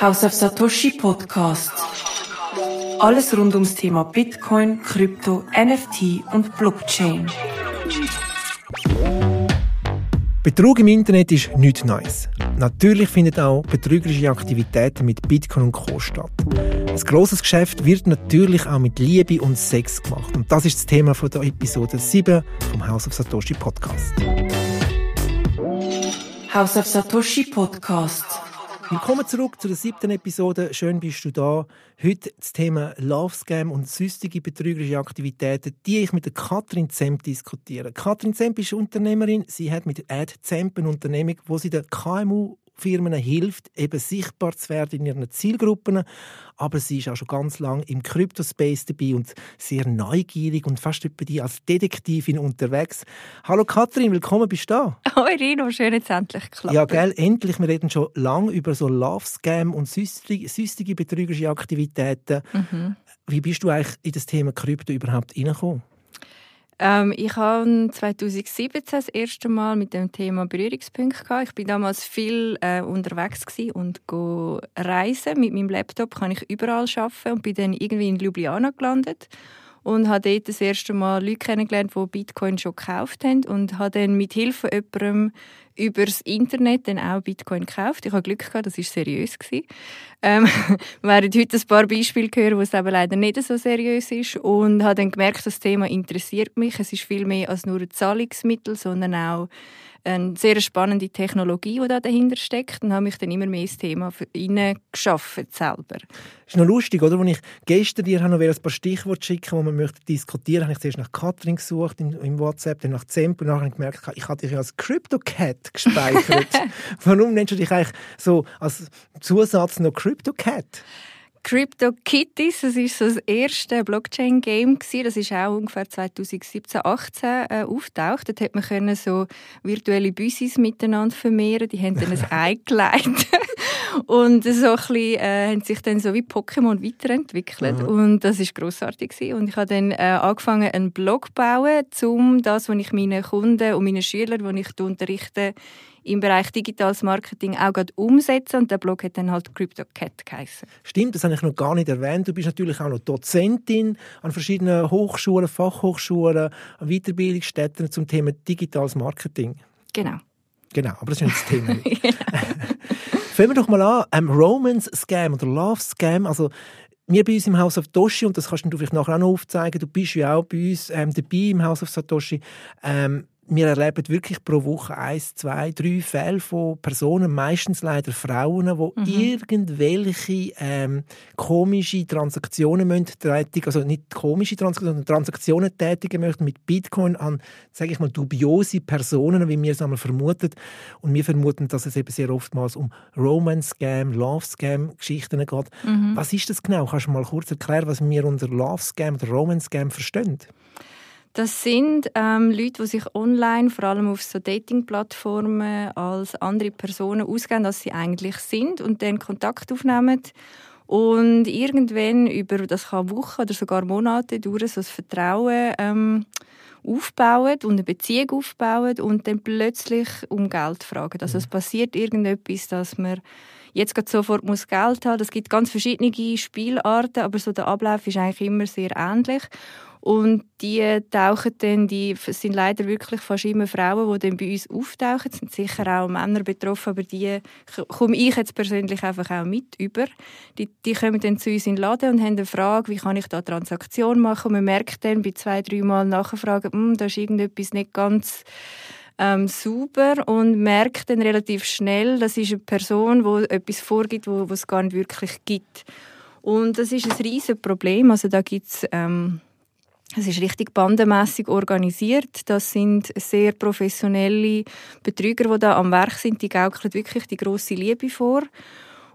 House of Satoshi Podcast. Alles rund ums Thema Bitcoin, Krypto, NFT und Blockchain. Betrug im Internet ist nichts Neues. Natürlich finden auch betrügerische Aktivitäten mit Bitcoin und Co. statt. Ein grosses Geschäft wird natürlich auch mit Liebe und Sex gemacht. Und das ist das Thema von der Episode 7 vom House of Satoshi Podcast. House of Satoshi Podcast. Willkommen zurück zu der 7. Episode. Schön bist du da. Heute das Thema Love Scam und sonstige betrügerische Aktivitäten, die ich mit der Kathrin Zemp diskutiere. Kathrin Zemp ist Unternehmerin. Sie hat mit Ad Zemp eine Unternehmung, wo sie den KMU-Firmen hilft, eben sichtbar zu werden in ihren Zielgruppen. Aber sie ist auch schon ganz lange im Krypto-Space dabei und sehr neugierig und fast etwa die als Detektivin unterwegs. Hallo Kathrin, willkommen, bist du da? Hoi Rino, schön, jetzt endlich klappt. Ja, gell, endlich. Wir reden schon lange über so Love-Scam und sonstige betrügerische Aktivitäten. Mhm. Wie bist du eigentlich in das Thema Krypto überhaupt reingekommen? Ich habe 2017 das erste Mal mit dem Thema Berührungspunkte gehabt. Ich war damals viel unterwegs und reisen. Mit meinem Laptop kann ich überall arbeiten und bin dann irgendwie in Ljubljana gelandet und habe dort das erste Mal Leute kennengelernt, die Bitcoin schon gekauft haben, und habe dann mit Hilfe jemandem über das Internet dann auch Bitcoin gekauft. Ich hatte Glück gehabt, das war seriös. Wir werden heute ein paar Beispiele hören, wo es aber leider nicht so seriös ist, und habe dann gemerkt, das Thema interessiert mich. Es ist viel mehr als nur ein Zahlungsmittel, sondern auch eine sehr spannende Technologie, die da dahinter steckt, und habe mich dann immer mehr ins Thema hineingeschaffen selber. Das ist noch lustig, oder? Als ich gestern dir noch ein paar Stichworte schicken wollte, die man diskutieren möchte, habe ich zuerst nach Kathrin gesucht im WhatsApp, dann nach Zemp, und nachher habe ich gemerkt, ich hatte dich ja als CryptoCat gespeichert. Warum nennst du dich eigentlich so als Zusatz noch CryptoCat? Crypto Kitties, das war so das erste Blockchain-Game. Das ist auch ungefähr 2017, 2018 auftaucht. Dort konnte man so virtuelle Büsis miteinander vermehren. Die haben dann ein Ei gelegt. Und so ein bisschen, haben sich dann so wie Pokémon weiterentwickelt. Mhm. Und das war grossartig. Und ich habe dann angefangen, einen Blog zu bauen, um das, was ich meinen Kunden und meinen Schülern, die ich unterrichte, im Bereich digitales Marketing auch gerade umsetzen. Und der Blog hat dann halt CryptoCat geheissen. Stimmt, das habe ich noch gar nicht erwähnt. Du bist natürlich auch noch Dozentin an verschiedenen Hochschulen, Fachhochschulen, an Weiterbildungsstätten zum Thema digitales Marketing. Genau, aber das ist nicht das Thema. Genau. Fangen wir doch mal an. Romance Scam oder Love Scam, also wir bei uns im House of Satoshi, und das kannst du vielleicht nachher auch noch aufzeigen, du bist ja auch bei uns dabei im House of Satoshi, wir erleben wirklich pro Woche 1, 2, 3 Fälle von Personen, meistens leider Frauen, die irgendwelche komischen Transaktionen tätigen, also nicht komische Transaktionen, sondern Transaktionen tätigen möchten mit Bitcoin an, sage ich mal, dubiose Personen, wie wir es einmal vermuten. Und wir vermuten, dass es eben sehr oftmals um Romance-Scam, Love-Scam-Geschichten geht. Mhm. Was ist das genau? Kannst du mal kurz erklären, was wir unter Love-Scam oder Romance-Scam verstehen? Das sind Leute, die sich online, vor allem auf so Dating-Plattformen, als andere Personen ausgeben, als sie eigentlich sind, und dann Kontakt aufnehmen. Und irgendwann über, das kann Wochen oder sogar Monate dauern, so ein Vertrauen aufbauen und eine Beziehung aufbauen und dann plötzlich um Geld fragen. Also es passiert irgendetwas, dass man jetzt gerade sofort muss Geld haben. Es gibt ganz verschiedene Spielarten, aber so der Ablauf ist eigentlich immer sehr ähnlich. Und die tauchen dann, die sind leider wirklich fast immer Frauen, die dann bei uns auftauchen. Es sind sicher auch Männer betroffen, aber die komme ich jetzt persönlich einfach auch mit über. Die kommen dann zu uns in den Laden und haben eine Frage, wie kann ich da eine Transaktion machen? Und man merkt dann bei 2, 3 Mal nachfragen, da ist irgendetwas nicht ganz sauber, und merkt dann relativ schnell, das ist eine Person, die etwas vorgibt, was es gar nicht wirklich gibt. Und das ist ein riesen Problem. Also da gibt es... Es ist richtig bandenmässig organisiert. Das sind sehr professionelle Betrüger, die da am Werk sind. Die gaukeln wirklich die grosse Liebe vor.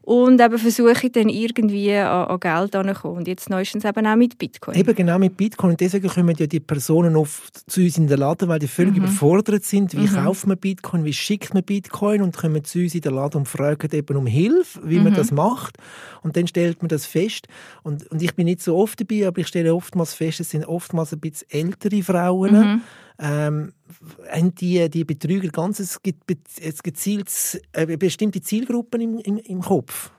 Und eben versuche ich dann irgendwie an Geld heranzukommen. Und jetzt neuestens eben auch mit Bitcoin. Eben genau mit Bitcoin. Und deswegen kommen ja die Personen oft zu uns in den Laden, weil die völlig überfordert sind. Wie kauft man Bitcoin? Wie schickt man Bitcoin? Und kommen zu uns in den Laden und fragen eben um Hilfe, wie man das macht. Und dann stellt man das fest. Und ich bin nicht so oft dabei, aber ich stelle oftmals fest, es sind oftmals ein bisschen ältere Frauen, haben die Betrüger ganz gezielt bestimmte Zielgruppen im Kopf?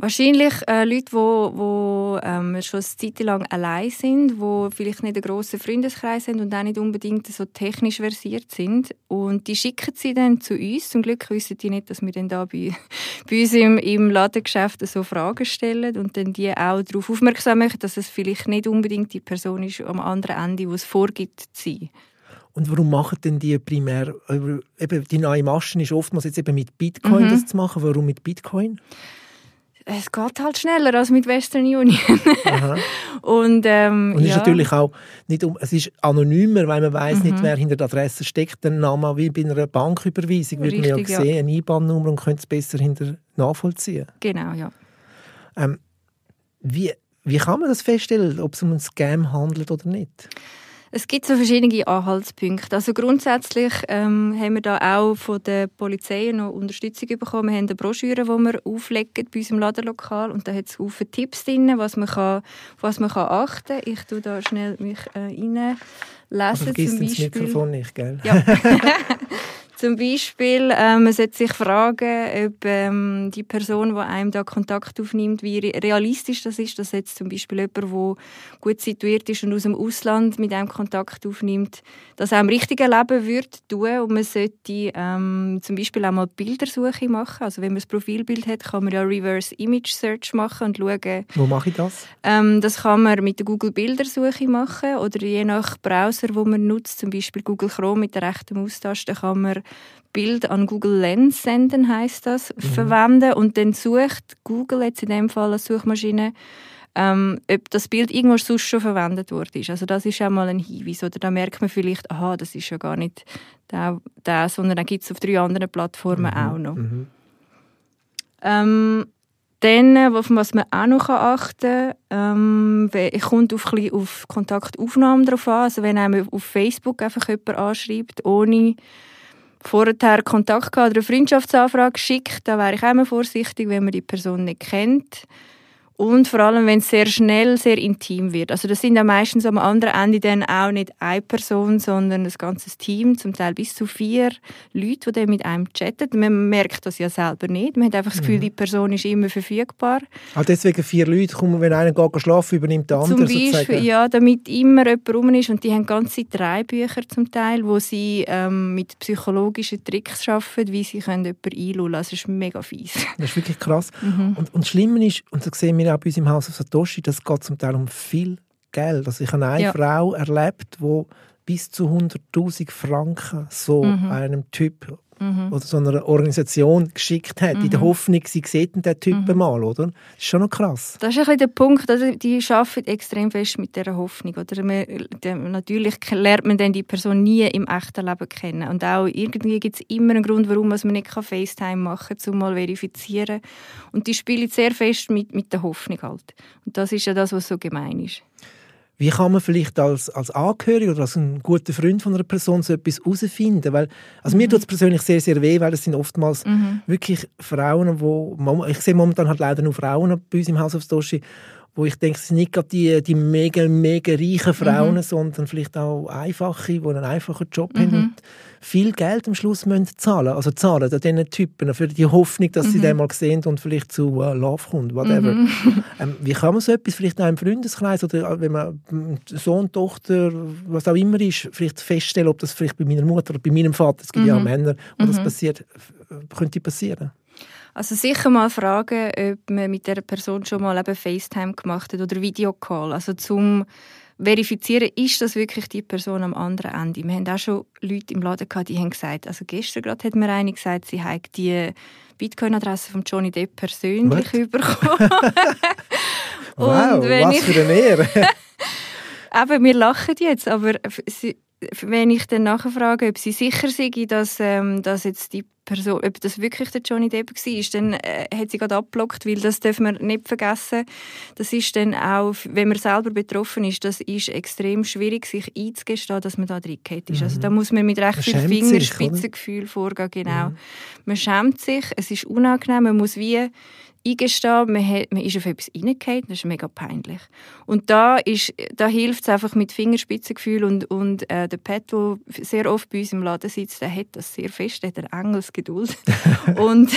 Wahrscheinlich Leute, die schon eine Zeit lang allein sind, die vielleicht nicht einen grossen Freundeskreis haben und auch nicht unbedingt so technisch versiert sind. Und die schicken sie dann zu uns. Zum Glück wissen die nicht, dass wir dann da bei uns im Ladengeschäft so Fragen stellen und dann die auch darauf aufmerksam machen, dass es vielleicht nicht unbedingt die Person ist am anderen Ende, die es vorgibt zu sein. Und warum machen denn die primär, eben die neue Maschen ist oftmals jetzt eben mit Bitcoin das zu machen. Warum mit Bitcoin? Es geht halt schneller als mit Western Union. Und ist natürlich auch nicht es ist anonymer, weil man weiss nicht, wer hinter der Adresse steckt. Der Name wie bei einer Banküberweisung würde man ja sehen, eine IBAN-Nummer, und könnte es besser hinter nachvollziehen. Genau, ja. Wie kann man das feststellen, ob es um einen Scam handelt oder nicht? Es gibt so verschiedene Anhaltspunkte. Also grundsätzlich haben wir da auch von der Polizei noch Unterstützung bekommen. Wir haben eine Broschüre, die wir auflegen bei unserem Ladenlokal, und da hat es viele Tipps drin, was man achten kann. Ich tue da schnell mich reinlesen. Also vergiss das Mikrofon nicht, gell? Ja. Zum Beispiel, man sollte sich fragen, ob die Person, die einem da Kontakt aufnimmt, wie realistisch das ist, dass jetzt zum Beispiel jemand, der gut situiert ist und aus dem Ausland mit einem Kontakt aufnimmt, dass er im richtigen Leben würde tun. Und man sollte zum Beispiel auch mal Bildersuche machen. Also wenn man das Profilbild hat, kann man ja Reverse Image Search machen und schauen. Wo mache ich das? Das kann man mit der Google Bildersuche machen, oder je nach Browser, wo man nutzt, zum Beispiel Google Chrome mit der rechten Maustaste, kann man Bild an Google Lens senden, heisst das, verwenden. Und dann sucht Google jetzt in dem Fall als Suchmaschine, ob das Bild irgendwo sonst schon verwendet worden ist. Also das ist auch mal ein Hinweis. Oder da merkt man vielleicht, aha, das ist ja gar nicht der, sondern dann gibt es auf 3 anderen Plattformen auch noch. Dann, auf was man auch noch achten kann, kommt auf Kontaktaufnahmen drauf an. Also wenn einem auf Facebook einfach jemand anschreibt, ohne vorher Kontakt gehabt oder eine Freundschaftsanfrage schickt, dann wäre ich auch immer vorsichtig, wenn man die Person nicht kennt. Und vor allem, wenn es sehr schnell, sehr intim wird. Also das sind ja meistens am anderen Ende dann auch nicht eine Person, sondern ein ganzes Team, zum Teil bis zu 4 Leute, die dann mit einem chatten. Man merkt das ja selber nicht. Man hat einfach das Gefühl, die Person ist immer verfügbar. Auch deswegen 4 Leute kommen, wenn einer geht schlafen, übernimmt der andere sozusagen? Zum Beispiel, ja, damit immer jemand rum ist. Und die haben ganze 3 Bücher zum Teil, wo sie mit psychologischen Tricks arbeiten, wie sie jemanden einlullen können. Also das ist mega fies. Das ist wirklich krass. Und das Schlimme ist, und so sehen wir auch bei uns im House of Satoshi, das geht zum Teil um viel Geld. Also ich habe eine Frau erlebt, die bis zu 100'000 Franken so einem Typ oder so einer Organisation geschickt hat, in der Hoffnung, sie sieht den Typen mal, oder? Das ist schon noch krass. Das ist ein bisschen der Punkt, also die arbeiten extrem fest mit dieser Hoffnung, oder? Natürlich lernt man dann die Person nie im echten Leben kennen, und auch irgendwie gibt es immer einen Grund, warum man nicht FaceTime machen kann, um mal verifizieren, und die spielen sehr fest mit der Hoffnung halt. Und das ist ja das, was so gemein ist. Wie kann man vielleicht als Angehöriger oder als ein guter Freund von einer Person so etwas herausfinden? Weil, also mir tut es persönlich sehr, sehr weh, weil es sind oftmals wirklich Frauen, die... Ich sehe momentan halt leider nur Frauen bei uns im House of Satoshi, wo ich denke, es sind nicht gerade die mega, mega reichen Frauen, sondern vielleicht auch einfache, die einen einfachen Job haben und viel Geld am Schluss müssen zahlen. Also zahlen an diesen Typen, für die Hoffnung, dass sie den mal sehen und vielleicht zu Love kommt, whatever. Wie kann man so etwas vielleicht auch im Freundeskreis oder wenn man Sohn, Tochter, was auch immer ist, vielleicht feststellen, ob das vielleicht bei meiner Mutter oder bei meinem Vater, es gibt ja auch Männer, wo das passiert, könnte passieren? Also sicher mal fragen, ob man mit dieser Person schon mal eben FaceTime gemacht hat oder Videocall. Also zum Verifizieren, ist das wirklich die Person am anderen Ende. Wir haben auch schon Leute im Laden gehabt, die haben gesagt, also gestern gerade hat mir eine gesagt, sie habe die Bitcoin-Adresse von Johnny Depp persönlich bekommen. Wow, was für eine Ehre. Eben, wir lachen jetzt, aber wenn ich dann nachfrage, ob sie sicher sei, dass jetzt die Person, ob das wirklich der Johnny Depp war, dann hat sie gerade abgeblockt, weil das dürfen wir nicht vergessen. Das ist dann auch, wenn man selber betroffen ist, das ist extrem schwierig, sich einzugestehen, dass man da reingehört ist. Also da muss man mit recht viel Fingerspitzengefühl vorgehen. Genau. Man schämt sich, es ist unangenehm, man muss wie eingestehen, man ist auf etwas reingefallen, das ist mega peinlich. Und da hilft es einfach mit Fingerspitzengefühl und der Pat, der sehr oft bei uns im Laden sitzt, der hat das sehr fest, der hat eine Engelsgeduld und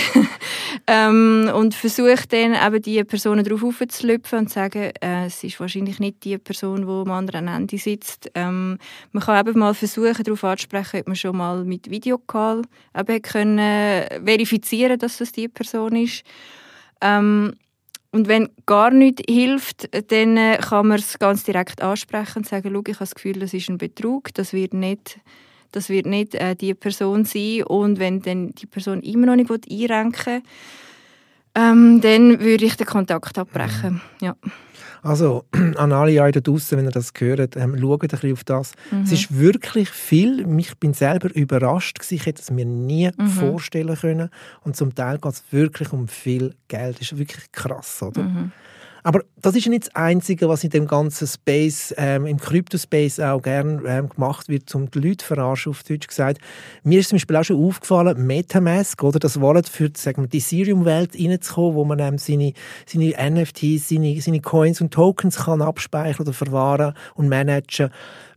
versucht dann eben die Personen darauf aufzulöpfen und zu sagen, es ist wahrscheinlich nicht die Person, die am anderen Ende sitzt. Man kann eben mal versuchen, darauf anzusprechen, ob man schon mal mit Videocall eben können verifizieren, dass das die Person ist. Und wenn gar nichts hilft, dann kann man es ganz direkt ansprechen und sagen, schau, ich habe das Gefühl, das ist ein Betrug, das wird nicht die Person sein. Und wenn dann die Person immer noch nicht einrenken will, dann würde ich den Kontakt abbrechen. Ja. Also, an alle Leute draussen, wenn ihr das hört, schaut ein bisschen auf das. Mhm. Es ist wirklich viel. Ich bin selber überrascht gewesen. Ich hätte es mir nie vorstellen können. Und zum Teil geht es wirklich um viel Geld. Das ist wirklich krass, oder? Mhm. Aber das ist ja nicht das Einzige, was in dem ganzen Space, im Kryptospace auch gerne gemacht wird, um die Leute zu verarschen, auf Deutsch gesagt. Mir ist zum Beispiel auch schon aufgefallen, MetaMask, oder das Wallet für sagen wir, die Ethereum-Welt reinzukommen, wo man seine NFTs, seine Coins und Tokens kann abspeichern oder verwahren und managen.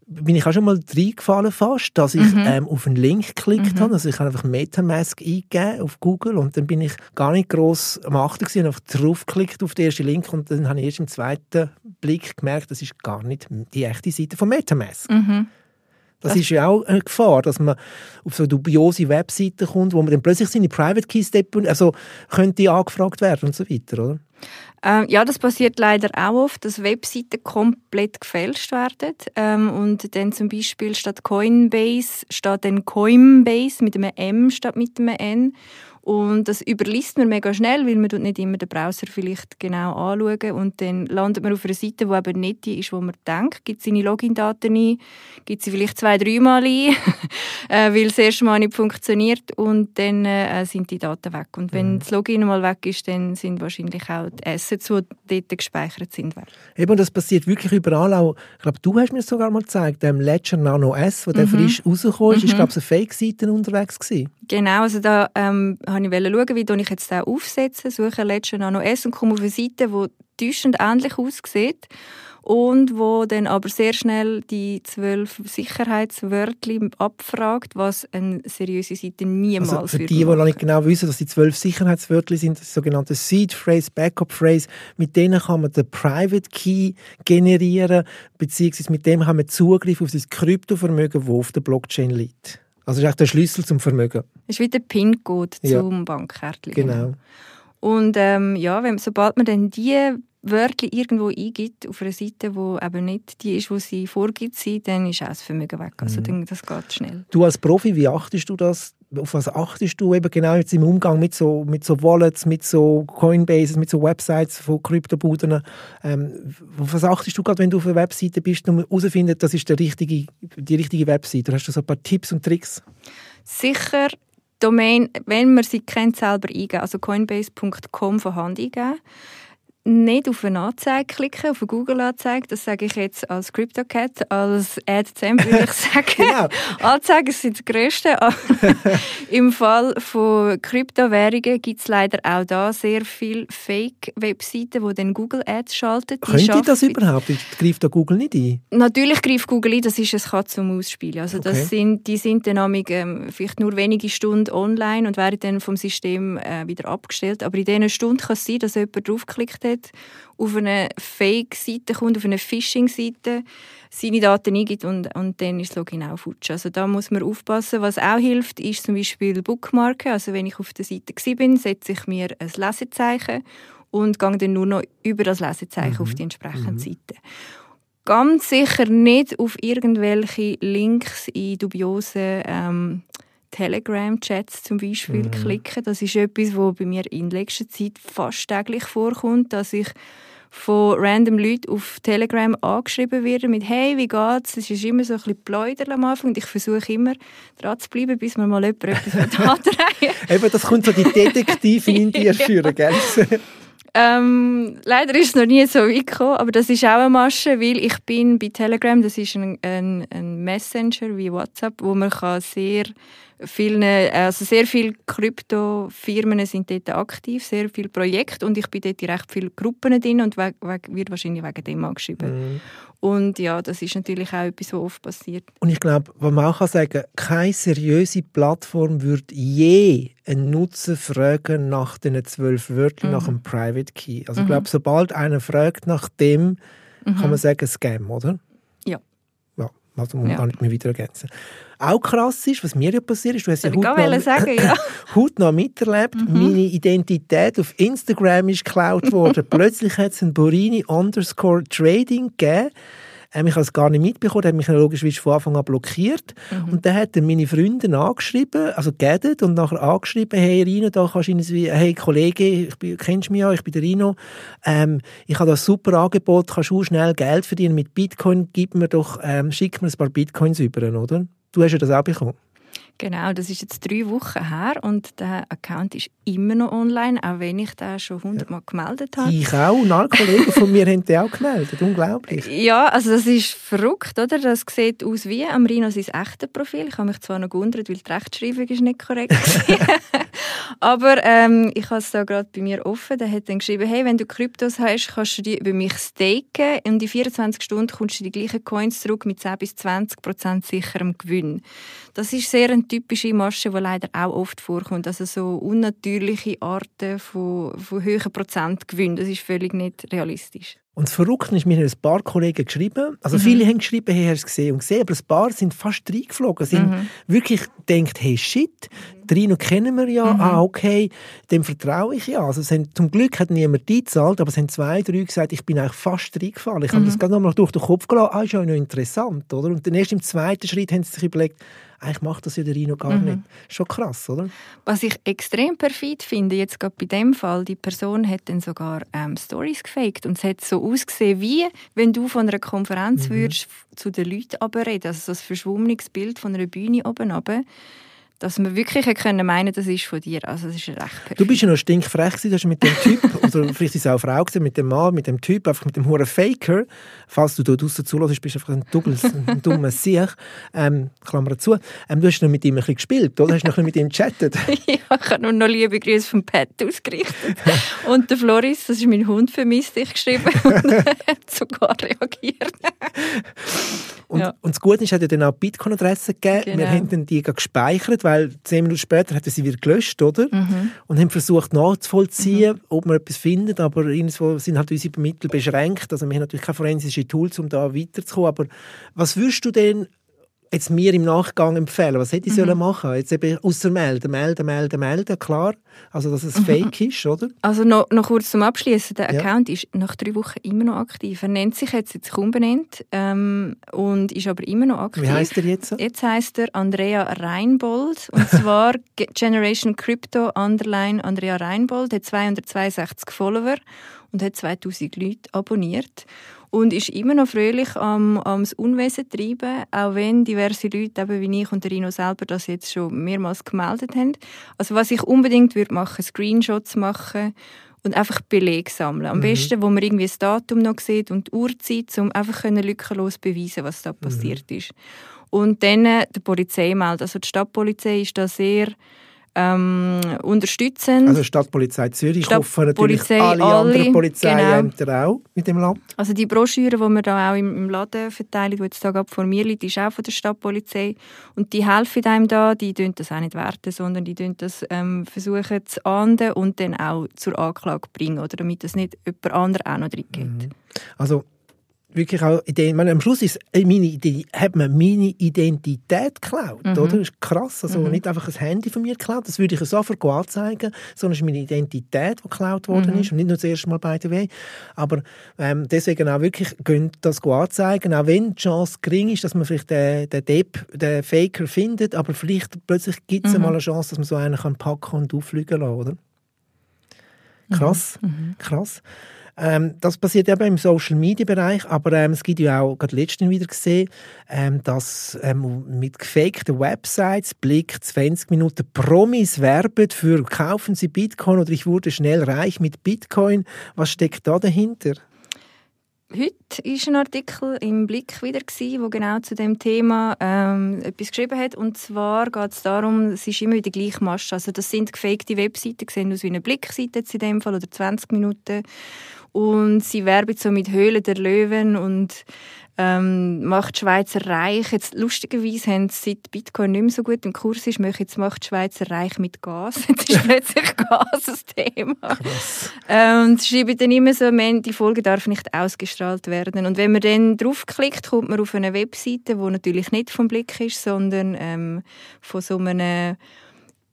Bin ich auch schon mal reingefallen fast, dass ich auf einen Link geklickt habe. Also ich habe einfach MetaMask eingegeben auf Google und dann bin ich gar nicht gross am Achten gewesen, habe einfach draufgeklickt auf den ersten Link und dann habe ich erst im zweiten Blick gemerkt, das ist gar nicht die echte Seite von MetaMask. Mhm. Das ist ja auch eine Gefahr, dass man auf so dubiose Webseiten kommt, wo man dann plötzlich seine Private Keys könnte angefragt werden und so weiter, oder? Ja, das passiert leider auch oft, dass Webseiten komplett gefälscht werden. Und dann zum Beispiel statt Coinbase steht dann Coinbase mit einem M statt mit einem N. Und das überliest man mega schnell, weil man nicht immer den Browser vielleicht genau anschaut. Und dann landet man auf einer Seite, die eben nicht die ist, wo man denkt. Gibt seine Login-Daten ein, gibt sie vielleicht 2-3 Mal ein, weil das erste Mal nicht funktioniert. Und dann sind die Daten weg. Und wenn das Login mal weg ist, dann sind wahrscheinlich auch die Assets, die dort gespeichert sind, weg. Eben, das passiert wirklich überall auch. Ich glaube, du hast mir das sogar mal gezeigt, dem Ledger Nano S, der frisch rausgekommen ist. Ich glaube, es war eine Fake-Seite unterwegs. Genau, also da wollte ich schauen, wie ich jetzt den aufsetze, suche Ledger Nano S und komme auf eine Seite, die täuschend ähnlich aussieht und wo dann aber sehr schnell die 12 Sicherheitswörtchen abfragt, was eine seriöse Seite niemals also für die, die noch nicht genau wissen, dass die 12 Sicherheitswörtchen sind, das sogenannte Seed Phrase, Backup Phrase, mit denen kann man den Private Key generieren, beziehungsweise mit dem haben wir Zugriff auf das Kryptovermögen, das auf der Blockchain liegt. Also das ist der Schlüssel zum Vermögen. Das ist wie der PIN-Code zum Bankkärtchen. Genau. Und sobald man dann diese Wörter irgendwo eingibt auf einer Seite, die eben nicht die ist, die sie vorgibt, dann ist auch das Vermögen weg. Also das geht schnell. Du als Profi, wie achtest du das? Auf was achtest du eben genau jetzt im Umgang mit so Wallets, mit so Coinbases, mit so Websites von Kryptobuden? Auf was achtest du gerade, wenn du auf einer Webseite bist und herausfindest, das ist die richtige Webseite? Hast du so ein paar Tipps und Tricks? Sicher Domain, wenn man sie kennt, selber eingeben. Also coinbase.com von Hand eingeben. Nicht auf eine Anzeige klicken, auf eine Google-Anzeige, das sage ich jetzt als CryptoCat, als Ad Zemp würde ich sagen. Genau. Anzeigen sind das Größte, aber im Fall von Kryptowährungen gibt es leider auch da sehr viele Fake-Webseiten, die dann Google-Ads schalten. Könnte das überhaupt? Greift da Google nicht ein? Natürlich greift Google ein, das ist ein Katz-und-Maus-Spiel. Also die sind dann vielleicht nur wenige Stunden online und werden dann vom System wieder abgestellt. Aber in diesen Stunden kann es sein, dass jemand draufklickt hat, auf eine Fake-Seite kommt, auf eine Phishing-Seite, seine Daten eingibt und dann ist das Login auch futsch. Also da muss man aufpassen. Was auch hilft, ist zum Beispiel Bookmarken. Also wenn ich auf der Seite war, setze ich mir ein Lesezeichen und gehe dann nur noch über das Lesezeichen auf die entsprechende Seite. Ganz sicher nicht auf irgendwelche Links in dubiosen Telegram-Chats zum Beispiel klicken. Das ist etwas, was bei mir in letzter Zeit fast täglich vorkommt, dass ich von random Leuten auf Telegram angeschrieben werde mit «Hey, wie geht's?» Es ist immer so ein bisschen Pläuderl am Anfang und ich versuche immer dran zu bleiben, bis mir mal jemand etwas andrehen Eben, das kommt so die Detektivin in dir führen, gell? Leider ist es noch nie so weit gekommen, aber das ist auch eine Masche, weil ich bin bei Telegram, das ist ein Messenger wie WhatsApp, wo man kann sehr sehr viele Kryptofirmen sind dort aktiv, sehr viele Projekte und ich bin dort in recht vielen Gruppen drin und wird wahrscheinlich wegen dem angeschrieben. Mhm. Und ja, das ist natürlich auch etwas, was oft passiert. Und ich glaube, was man auch sagen kann, keine seriöse Plattform würde je einen Nutzer fragen nach diesen 12 Wörtern, nach einem Private Key. Also ich glaube, sobald einer fragt nach dem, kann man sagen, Scam, oder? Also muss man gar nicht mehr wieder ergänzen. Auch krass ist, was mir ja passiert ist, du hast ja hautnah miterlebt, meine Identität auf Instagram ist geklaut worden. Plötzlich hat es ein Borini_Trading gegeben. Ich habe es gar nicht mitbekommen, er hat mich logischerweise von Anfang an blockiert. Und dann hat er meine Freunde angeschrieben, also geaddet und nachher angeschrieben, hey Rino, da kannst du wie, hey Kollege, kennst du mich ja, ich bin der Rino, ich habe das super Angebot, kannst du schnell Geld verdienen mit Bitcoin, schick mir ein paar Bitcoins über, oder? Du hast ja das auch bekommen. Genau, das ist jetzt 3 Wochen her und der Account ist immer noch online, auch wenn ich den schon 100-mal gemeldet habe. Ich auch, und alle Kollegen von mir haben den auch gemeldet, unglaublich. Ja, also das ist verrückt, oder? Das sieht aus wie am Rino sein echtes Profil. Ich habe mich zwar noch gewundert, weil die Rechtschreibung ist nicht korrekt war. Aber ich habe es da gerade bei mir offen. Der hat dann geschrieben, hey, wenn du Kryptos hast, kannst du die über mich staken und in 24 Stunden kommst du die gleichen Coins zurück mit 10-20% sicherem Gewinn. Das ist sehr eine typische Masche, die leider auch oft vorkommt. Also so unnatürliche Arten von hohen Prozentgewinnen. Das ist völlig nicht realistisch. Und das Verrückte ist, mir haben ein paar Kollegen geschrieben, also viele haben geschrieben, hey, hast du gesehen und gesehen, aber ein paar sind fast reingeflogen, sind wirklich gedacht, hey, shit, Rino kennen wir ja, ah, okay, dem vertraue ich ja. Also zum Glück hat niemand gezahlt, aber es haben 2, 3 gesagt, ich bin eigentlich fast reingefallen. Ich habe das gerade nochmal durch den Kopf gelassen, ah, ist ja noch interessant, oder? Und dann erst im zweiten Schritt haben sie sich überlegt, eigentlich macht das ja der Rino gar nicht. Schon krass, oder? Was ich extrem perfid finde, jetzt gerade bei dem Fall, die Person hat dann sogar Stories gefaked und es hat so ausgesehen, wie wenn du von einer Konferenz würdest zu den Leuten reden. Also so ein verschwommenes Bild von einer Bühne oben runter, dass man wirklich meinen, das ist von dir. Also das ist recht perfekt. Du bist ja noch stinkfrech gewesen, dass du mit dem Typ, oder vielleicht ist es auch Frau gewesen, mit dem Mann, mit dem Typ, einfach mit dem hohen Faker, falls du da draussen zuhörst, bist du einfach ein dummer Sieg, Klammer zu, du hast noch mit ihm ein bisschen gespielt, oder? Hast du noch ein bisschen mit ihm gechattet? Ja, ich habe noch liebe Grüße vom Pat ausgerichtet. Und der Floris, das ist mein Hund, vermisst dich geschrieben und hat sogar reagiert. Und das Gute ist, hat ja dann auch Bitcoin-Adresse gegeben. Genau. Wir haben dann die gespeichert, weil 10 Minuten später hat er sie wieder gelöscht, oder? Und haben versucht nachzuvollziehen, ob man etwas findet, aber sind halt unsere Mittel beschränkt. Also wir haben natürlich keine forensischen Tools, um da weiterzukommen. Aber was würdest du denn jetzt mir im Nachgang empfehlen? Was hätte ich sollen machen? Jetzt eben ausser melden, klar. Also, dass es fake ist, oder? Also, noch kurz zum Abschließen. Der Account ist nach 3 Wochen immer noch aktiv. Er nennt sich jetzt kaum benannt und ist aber immer noch aktiv. Wie heisst er jetzt? Jetzt heisst er Andrea Reinbold. Und zwar Generation Crypto _ Andrea Reinbold. Hat 262 Follower und hat 2000 Leute abonniert. Und ist immer noch fröhlich am Unwesen treiben, auch wenn diverse Leute, eben wie ich und der Rino selber, das jetzt schon mehrmals gemeldet haben. Also was ich unbedingt würde machen, Screenshots machen und einfach Belege sammeln. Am besten, wo man irgendwie das Datum noch sieht und die Uhrzeit, um einfach lückenlos beweisen, was da passiert ist. Und dann der Polizei melden. Also die Stadtpolizei ist da sehr unterstützend. Also Stadtpolizei Zürich, hoffe natürlich alle anderen Polizeiämter auch mit dem Land. Also die Broschüre, die wir da auch im Laden verteilen, die jetzt da gerade vor mir liegt, ist auch von der Stadtpolizei. Und die helfen einem da, die tun das auch nicht werten, sondern die tun das versuchen zu ahnden und dann auch zur Anklage bringen, oder damit das nicht jemand anderes auch noch drin geht. Also wirklich auch Ideen. Am Schluss hat man meine Identität geklaut, oder? Das ist krass. Also nicht einfach ein Handy von mir geklaut, das würde ich sofort anzeigen, sondern es ist meine Identität, die geklaut worden ist. Und nicht nur das erste Mal, by the way. Aber deswegen auch wirklich, könnt das anzeigen, auch wenn die Chance gering ist, dass man vielleicht den Depp, den Faker findet, aber vielleicht plötzlich gibt es mal eine Chance, dass man so einen kann packen und auffliegen lassen, oder? Krass, krass. Das passiert eben im Social-Media-Bereich, aber es gibt ja auch, gerade letztens wieder gesehen, dass mit gefakten Websites Blick 20 Minuten Promis werben für «Kaufen Sie Bitcoin» oder «Ich wurde schnell reich mit Bitcoin». Was steckt da dahinter? Heute war ein Artikel im Blick wieder, der genau zu dem Thema etwas geschrieben hat. Und zwar geht es darum, es ist immer wieder die gleiche Masche. Also das sind gefakte Webseiten, sehen aus wie eine Blickseite in dem Fall oder 20 Minuten. Und sie werben so mit Höhlen der Löwen und macht die Schweizer reich. Jetzt, lustigerweise haben sie, seit Bitcoin nicht mehr so gut im Kurs ist, jetzt macht die Schweizer reich mit Gas. Jetzt ist plötzlich Gas ein Thema. Krass. Sie schreiben dann immer so, die Folge darf nicht ausgestrahlt werden. Und wenn man dann draufklickt, kommt man auf eine Webseite, die natürlich nicht vom Blick ist, sondern von so einem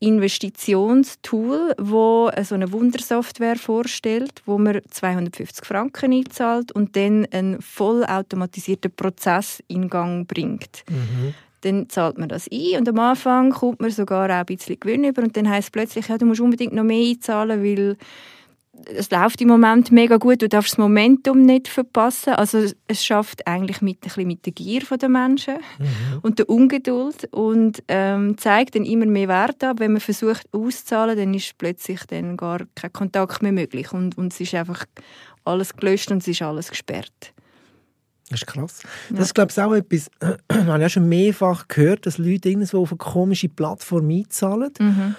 Investitionstool, das so eine Wundersoftware vorstellt, wo man 250 Franken einzahlt und dann einen vollautomatisierten Prozess in Gang bringt. Mhm. Dann zahlt man das ein und am Anfang kommt man sogar auch ein bisschen Gewinn über und dann heisst es plötzlich, ja, du musst unbedingt noch mehr einzahlen, weil es läuft im Moment mega gut, du darfst das Momentum nicht verpassen. Also es schafft eigentlich ein bisschen mit der Gier der Menschen und der Ungeduld und zeigt dann immer mehr Wert ab. Wenn man versucht auszahlen, dann ist plötzlich dann gar kein Kontakt mehr möglich und es ist einfach alles gelöscht und es ist alles gesperrt. Das ist krass. Ja. Das ist, glaube ich, auch etwas, habe ich auch schon mehrfach gehört, dass Leute irgendwo auf eine komische Plattform einzahlen. Mhm.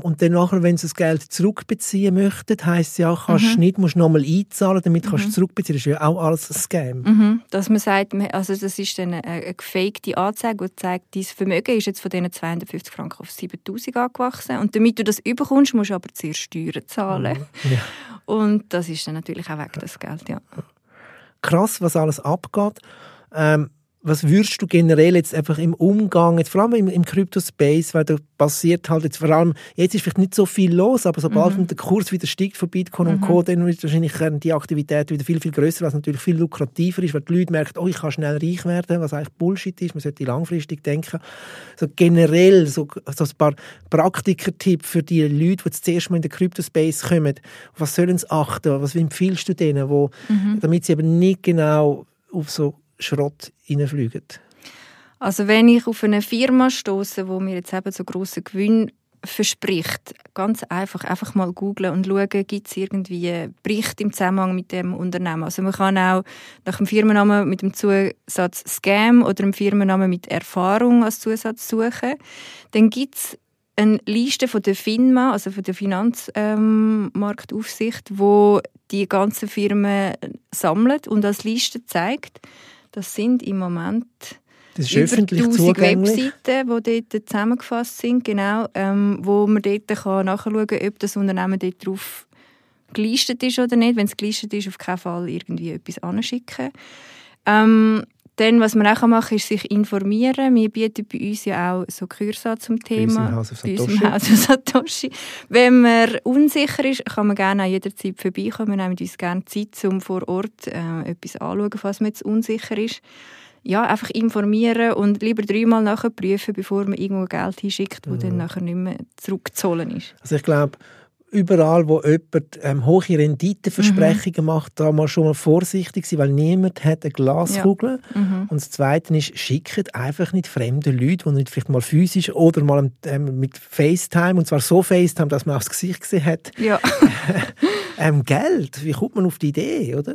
Und dann nachher, wenn sie das Geld zurückbeziehen möchten, heisst es ja, kannst nicht, musst nochmal einzahlen, damit kannst du zurückbeziehen. Das ist ja auch alles ein Scam. Mhm. Dass man sagt, also das ist dann eine gefakte Anzeige, die zeigt, dein Vermögen ist jetzt von diesen 250 Franken auf 7'000 angewachsen. Und damit du das bekommst, musst du aber zuerst Steuern zahlen. Mhm. Ja. Und das ist dann natürlich auch weg, das Geld, ja. Krass, was alles abgeht. Was würdest du generell jetzt einfach im Umgang, jetzt vor allem im Krypto-Space, weil da passiert halt jetzt vor allem, jetzt ist vielleicht nicht so viel los, aber sobald der Kurs wieder steigt von Bitcoin und Co., dann ist wahrscheinlich die Aktivität wieder viel, viel grösser, was natürlich viel lukrativer ist, weil die Leute merken, oh, ich kann schnell reich werden, was eigentlich Bullshit ist, man sollte langfristig denken. So generell, so ein paar Praktikertipps für die Leute, die zuerst mal in den Krypto-Space kommen, was sollen sie achten, was empfiehlst du denen, damit sie eben nicht genau auf so Schrott reinfliegen? Also wenn ich auf eine Firma stosse, die mir jetzt eben so grossen Gewinn verspricht, ganz einfach mal googlen und schauen, gibt es irgendwie einen Bericht im Zusammenhang mit dem Unternehmen. Also man kann auch nach dem Firmennamen mit dem Zusatz Scam oder dem Firmennamen mit Erfahrung als Zusatz suchen. Dann gibt es eine Liste von der FINMA, also von der Finanzmarktaufsicht, wo die ganzen Firmen sammelt und als Liste zeigt. Das sind im Moment über 1000 Webseiten, die dort zusammengefasst sind, genau, wo man dort nachschauen kann, ob das Unternehmen dort drauf gelistet ist oder nicht. Wenn es gelistet ist, auf keinen Fall irgendwie etwas anschicken. Dann, was man auch machen kann, ist sich informieren. Wir bieten bei uns ja auch so Kurse an zum Thema. Bei uns im House of Satoshi. Wenn man unsicher ist, kann man gerne auch jederzeit vorbeikommen. Wir nehmen uns gerne Zeit, um vor Ort etwas anzuschauen, falls man jetzt unsicher ist. Ja, einfach informieren und lieber 3-mal nachher prüfen, bevor man irgendwo Geld hinschickt, das dann nachher nicht mehr zurückzuholen ist. Also ich glaube, überall, wo jemand hohe Renditeversprechungen macht, da mal schon mal vorsichtig sein, weil niemand hat eine Glaskugel. Ja. Und das Zweite ist, schickt einfach nicht fremde Leute, die nicht vielleicht mal physisch oder mal mit FaceTime, und zwar so FaceTime, dass man auch das Gesicht gesehen hat, ja. Geld. Wie kommt man auf die Idee, oder?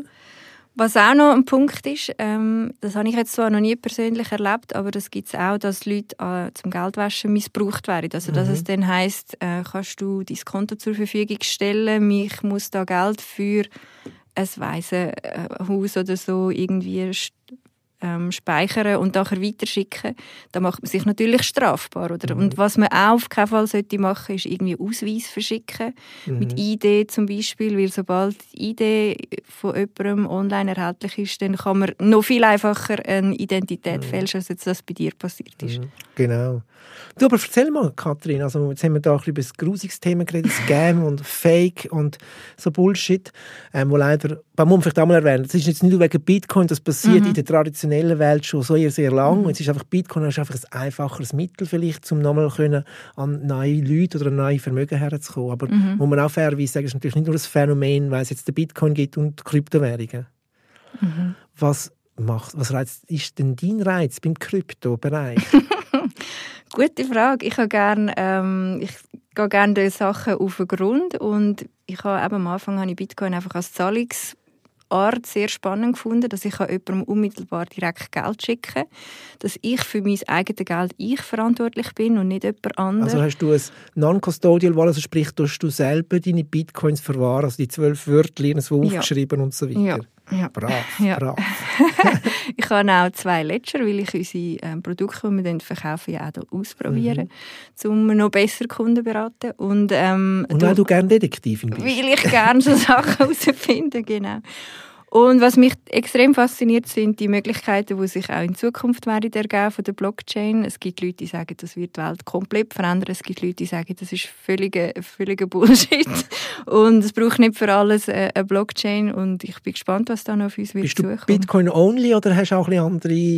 Was auch noch ein Punkt ist, das habe ich jetzt zwar noch nie persönlich erlebt, aber das gibt es auch, dass Leute zum Geldwaschen missbraucht werden. Also dass es dann heisst, kannst du dein Konto zur Verfügung stellen, ich muss da Geld für ein Waisenhaus oder so irgendwie speichern und nachher weiterschicken. Da macht man sich natürlich strafbar. Oder? Und was man auch auf keinen Fall machen sollte, ist irgendwie Ausweis verschicken, mit ID zum Beispiel, weil sobald die ID von jemandem online erhältlich ist, dann kann man noch viel einfacher eine Identität fälschen, als jetzt das bei dir passiert ist. Genau. Du, aber erzähl mal, Kathrin, also jetzt haben wir da ein bisschen über das grusiges Thema geredet, Scam und Fake und so Bullshit, wo leider, man muss vielleicht auch mal erwähnen, das ist jetzt nicht nur wegen Bitcoin, das passiert in der traditionellen Welt schon sehr, sehr lang. Jetzt ist einfach Bitcoin ist einfach ein einfacheres Mittel vielleicht, um nochmal an neue Leute oder an neue Vermögen herzukommen. Aber muss man auch fairerweise sagen, ist natürlich nicht nur ein Phänomen, weil es jetzt den Bitcoin gibt und Kryptowährungen. Was ist denn dein Reiz beim Krypto-Bereich? Gute Frage. Ich gehe gerne den Sachen auf den Grund und ich habe am Anfang Bitcoin einfach als Zahlungs Art sehr spannend gefunden, dass ich jemandem unmittelbar direkt Geld schicken kann, dass ich für mein eigenes Geld verantwortlich bin und nicht jemand anderes. Also hast du ein Non-Custodial Wallet, also sprich, du selber deine Bitcoins verwahren, also die 12 Wörtchen, die aufgeschrieben und so weiter. Ja. Ja. Brav. Ich habe auch 2 Ledger, weil ich unsere Produkte, die wir verkaufen, ja auch ausprobieren, um noch besser Kunden zu beraten. Und weil du gerne Detektivin bist. Weil ich gerne so Sachen herausfinde, genau. Und was mich extrem fasziniert, sind die Möglichkeiten, die sich auch in Zukunft werden ergeben von der Blockchain. Es gibt Leute, die sagen, das wird die Welt komplett verändern. Es gibt Leute, die sagen, das ist völliger Bullshit. Und es braucht nicht für alles eine Blockchain. Und ich bin gespannt, was da noch auf uns wird zukommen. Bist du Bitcoin-only oder hast du auch ein bisschen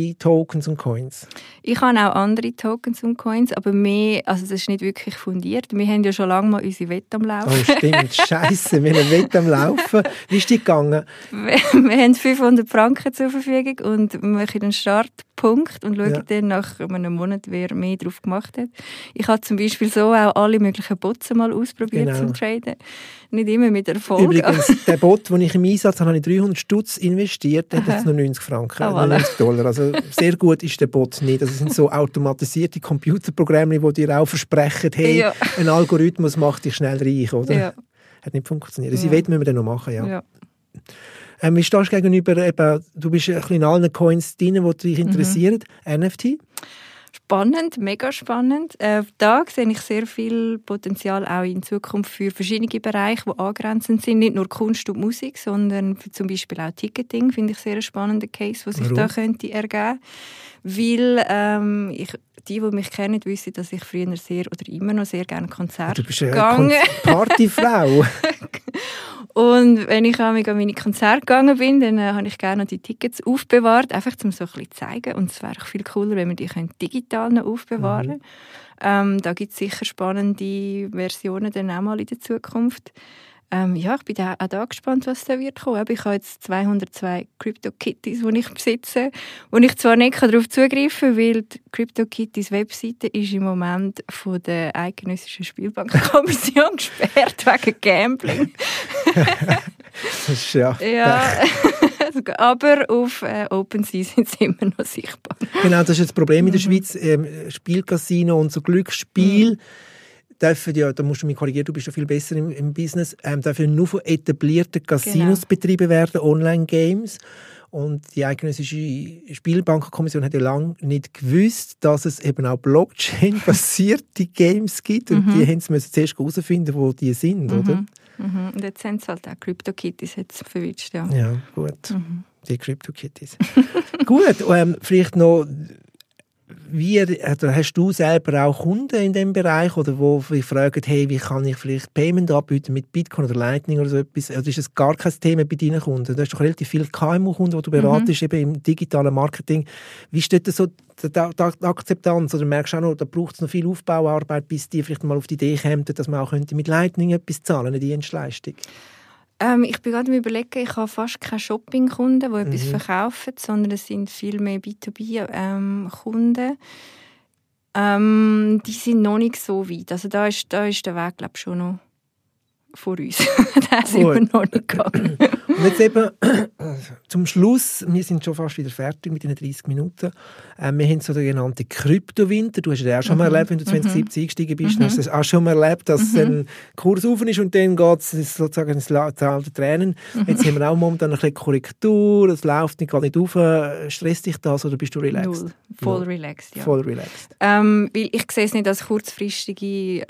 andere Tokens und Coins? Ich habe auch andere Tokens und Coins, aber mehr, also das ist nicht wirklich fundiert. Wir haben ja schon lange mal unsere Wette am Laufen. Oh, stimmt. Scheiße, wir haben Wette am Laufen. Wie ist die gegangen? Wir haben 500 Franken zur Verfügung und machen einen Startpunkt und schauen dann nach einem Monat, wer mehr drauf gemacht hat. Ich habe zum Beispiel so auch alle möglichen Bots mal ausprobiert zum Traden. Nicht immer mit Erfolg. Übrigens, der Bot, den ich im Einsatz habe, habe ich 300 Stutz investiert, der hat jetzt nur 90 Franken, $90. Also sehr gut ist der Bot nicht. Das sind so automatisierte Computerprogramme, die dir auch versprechen, hey, ein Algorithmus macht dich schnell reich, oder? Ja. Hat nicht funktioniert. Das Event müssen wir dann noch machen, ja. Wie stehst du gegenüber, du bist in allen Coins drin, die dich interessieren, NFT? Spannend, mega spannend. Da sehe ich sehr viel Potenzial auch in Zukunft für verschiedene Bereiche, die angrenzend sind. Nicht nur Kunst und Musik, sondern zum Beispiel auch Ticketing, finde ich sehr einen spannenden Case, was sich da könnte ergeben. Weil die mich kennen, wissen, dass ich früher sehr oder immer noch sehr gerne Konzerte gegangen bin. Du bist eine Partyfrau. Und wenn ich an meine Konzerte gegangen bin, dann habe ich gerne noch die Tickets aufbewahrt, einfach um so ein bisschen zu zeigen. Und es wäre viel cooler, wenn wir die digital noch aufbewahren können. Da gibt es sicher spannende Versionen dann auch mal in der Zukunft. Ja, ich bin auch da gespannt, was da wird kommen. Ich habe jetzt 202 Crypto Kitties, die ich besitze, und ich zwar nicht darauf zugreifen kann, weil die Crypto Kitties Webseite ist im Moment von der Eidgenössischen Spielbankkommission gesperrt wegen Gambling. Das ist ja. Aber auf OpenSea sind sie immer noch sichtbar. Genau, das ist jetzt das Problem in der Schweiz. Spielcasino und so Glücksspiel. Ja, da musst du mich korrigieren, du bist ja viel besser im Business, dürfen nur von etablierten Casinos betrieben werden, Online-Games. Und die Eidgenössische Spielbankkommission hat ja lange nicht gewusst, dass es eben auch Blockchain-basierte Games gibt. Und die haben es zuerst herausfinden, wo die sind, oder? Und jetzt sind es halt auch Krypto-Kitties verwischt, ja. Ja, gut. Die Krypto-Kitties. Gut, vielleicht noch... Hast du selber auch Kunden in diesem Bereich, oder wo fragen, hey, wie kann ich vielleicht Payment anbieten mit Bitcoin oder Lightning oder so etwas? Oder ist das gar kein Thema bei deinen Kunden? Du hast doch relativ viele KMU-Kunden, die du beratest, eben im digitalen Marketing. Wie steht das so die Akzeptanz? Oder merkst du auch noch, da braucht es noch viel Aufbauarbeit, bis die vielleicht mal auf die Idee kämen, dass man auch mit Lightning etwas zahlen könnte, eine Dienstleistung? Ich bin gerade am Überlegen, ich habe fast keine Shopping-Kunden, die etwas verkaufen, sondern es sind viel mehr B2B-Kunden. Die sind noch nicht so weit. Also da ist der Weg, glaube ich, schon noch vor uns. Da sind wir noch nicht gegangen. Und jetzt eben zum Schluss, wir sind schon fast wieder fertig mit den 30 Minuten. Wir haben so den genannten Kryptowinter. Du hast ja auch schon mal erlebt, wenn du 2017 eingestiegen bist, hast du das auch schon mal erlebt, dass ein Kurs auf ist und dann geht es sozusagen ins Tal der Tränen. Jetzt haben wir auch momentan eine kleine Korrektur, es läuft nicht, geht nicht auf. Stresst dich das oder bist du relaxed? Null. Voll relaxed, ja. Voll relaxed. Weil ich sehe es nicht als kurzfristigen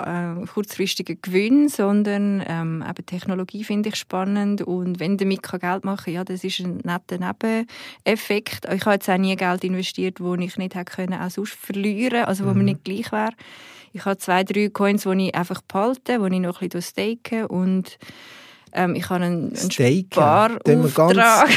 Gewinn, sondern eben Technologie finde ich spannend, und wenn damit kann Geld machen, ja, das ist ein netter Nebeneffekt. Ich habe jetzt auch nie Geld investiert, das ich nicht hätte können, auch sonst verlieren, also wo mir nicht gleich wäre. Ich habe 2-3 Coins, die ich einfach behalte, die ich noch ein bisschen stake, und ich habe einen Sparauftrag.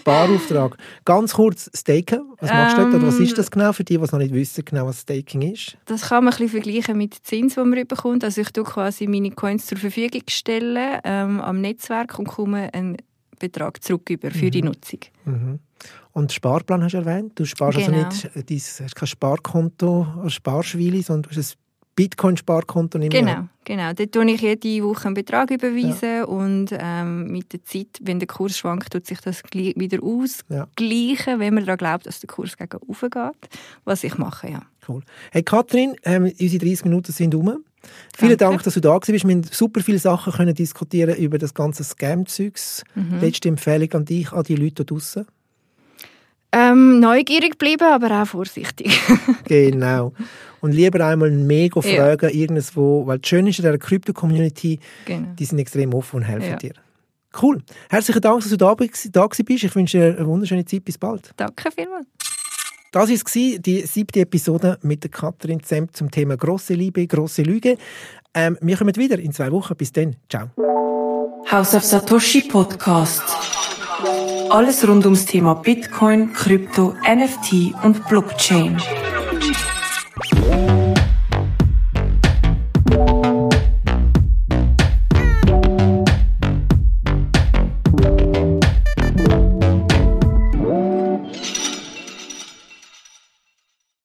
Sparauftrag. Ganz kurz, Staken. Was machst du da? Was ist das genau für die, die noch nicht wissen, genau, was Staking ist? Das kann man ein bisschen vergleichen mit Zins, den man bekommt. Also ich stelle quasi meine Coins zur Verfügung stellen, am Netzwerk, und komme einen Betrag zurück über für die Nutzung. Und Sparplan hast du erwähnt. Du sparst also nicht, hast kein Sparkonto oder Sparschweine, sondern du hast ein Bitcoin-Sparkonto nicht mehr. Genau. Dort überweise ich jede Woche einen Betrag überweisen und mit der Zeit, wenn der Kurs schwankt, tut sich das wieder ausgleichen, wenn man daran glaubt, dass der Kurs gegen oben geht, was ich mache, ja. Cool. Hey Kathrin, unsere 30 Minuten sind um. Vielen Dank, dass du da warst. Wir haben super viele Sachen können diskutieren über das ganze Scam-Zeugs. Letzte Empfehlung an dich, an die Leute da draussen. Neugierig bleiben, aber auch vorsichtig. Genau. Und lieber einmal mega fragen irgendwo, weil das Schöne ist in dieser Krypto-Community, die sind extrem offen und helfen dir. Cool. Herzlichen Dank, dass du da warst. Ich wünsche dir eine wunderschöne Zeit. Bis bald. Danke vielmals. Das war die 7. Episode mit der Kathrin Zemp zum Thema «Grosse Liebe, grosse Lüge». Wir kommen wieder in 2 Wochen. Bis dann. Ciao. House of Satoshi Podcast. Alles rund ums Thema Bitcoin, Krypto, NFT und Blockchain.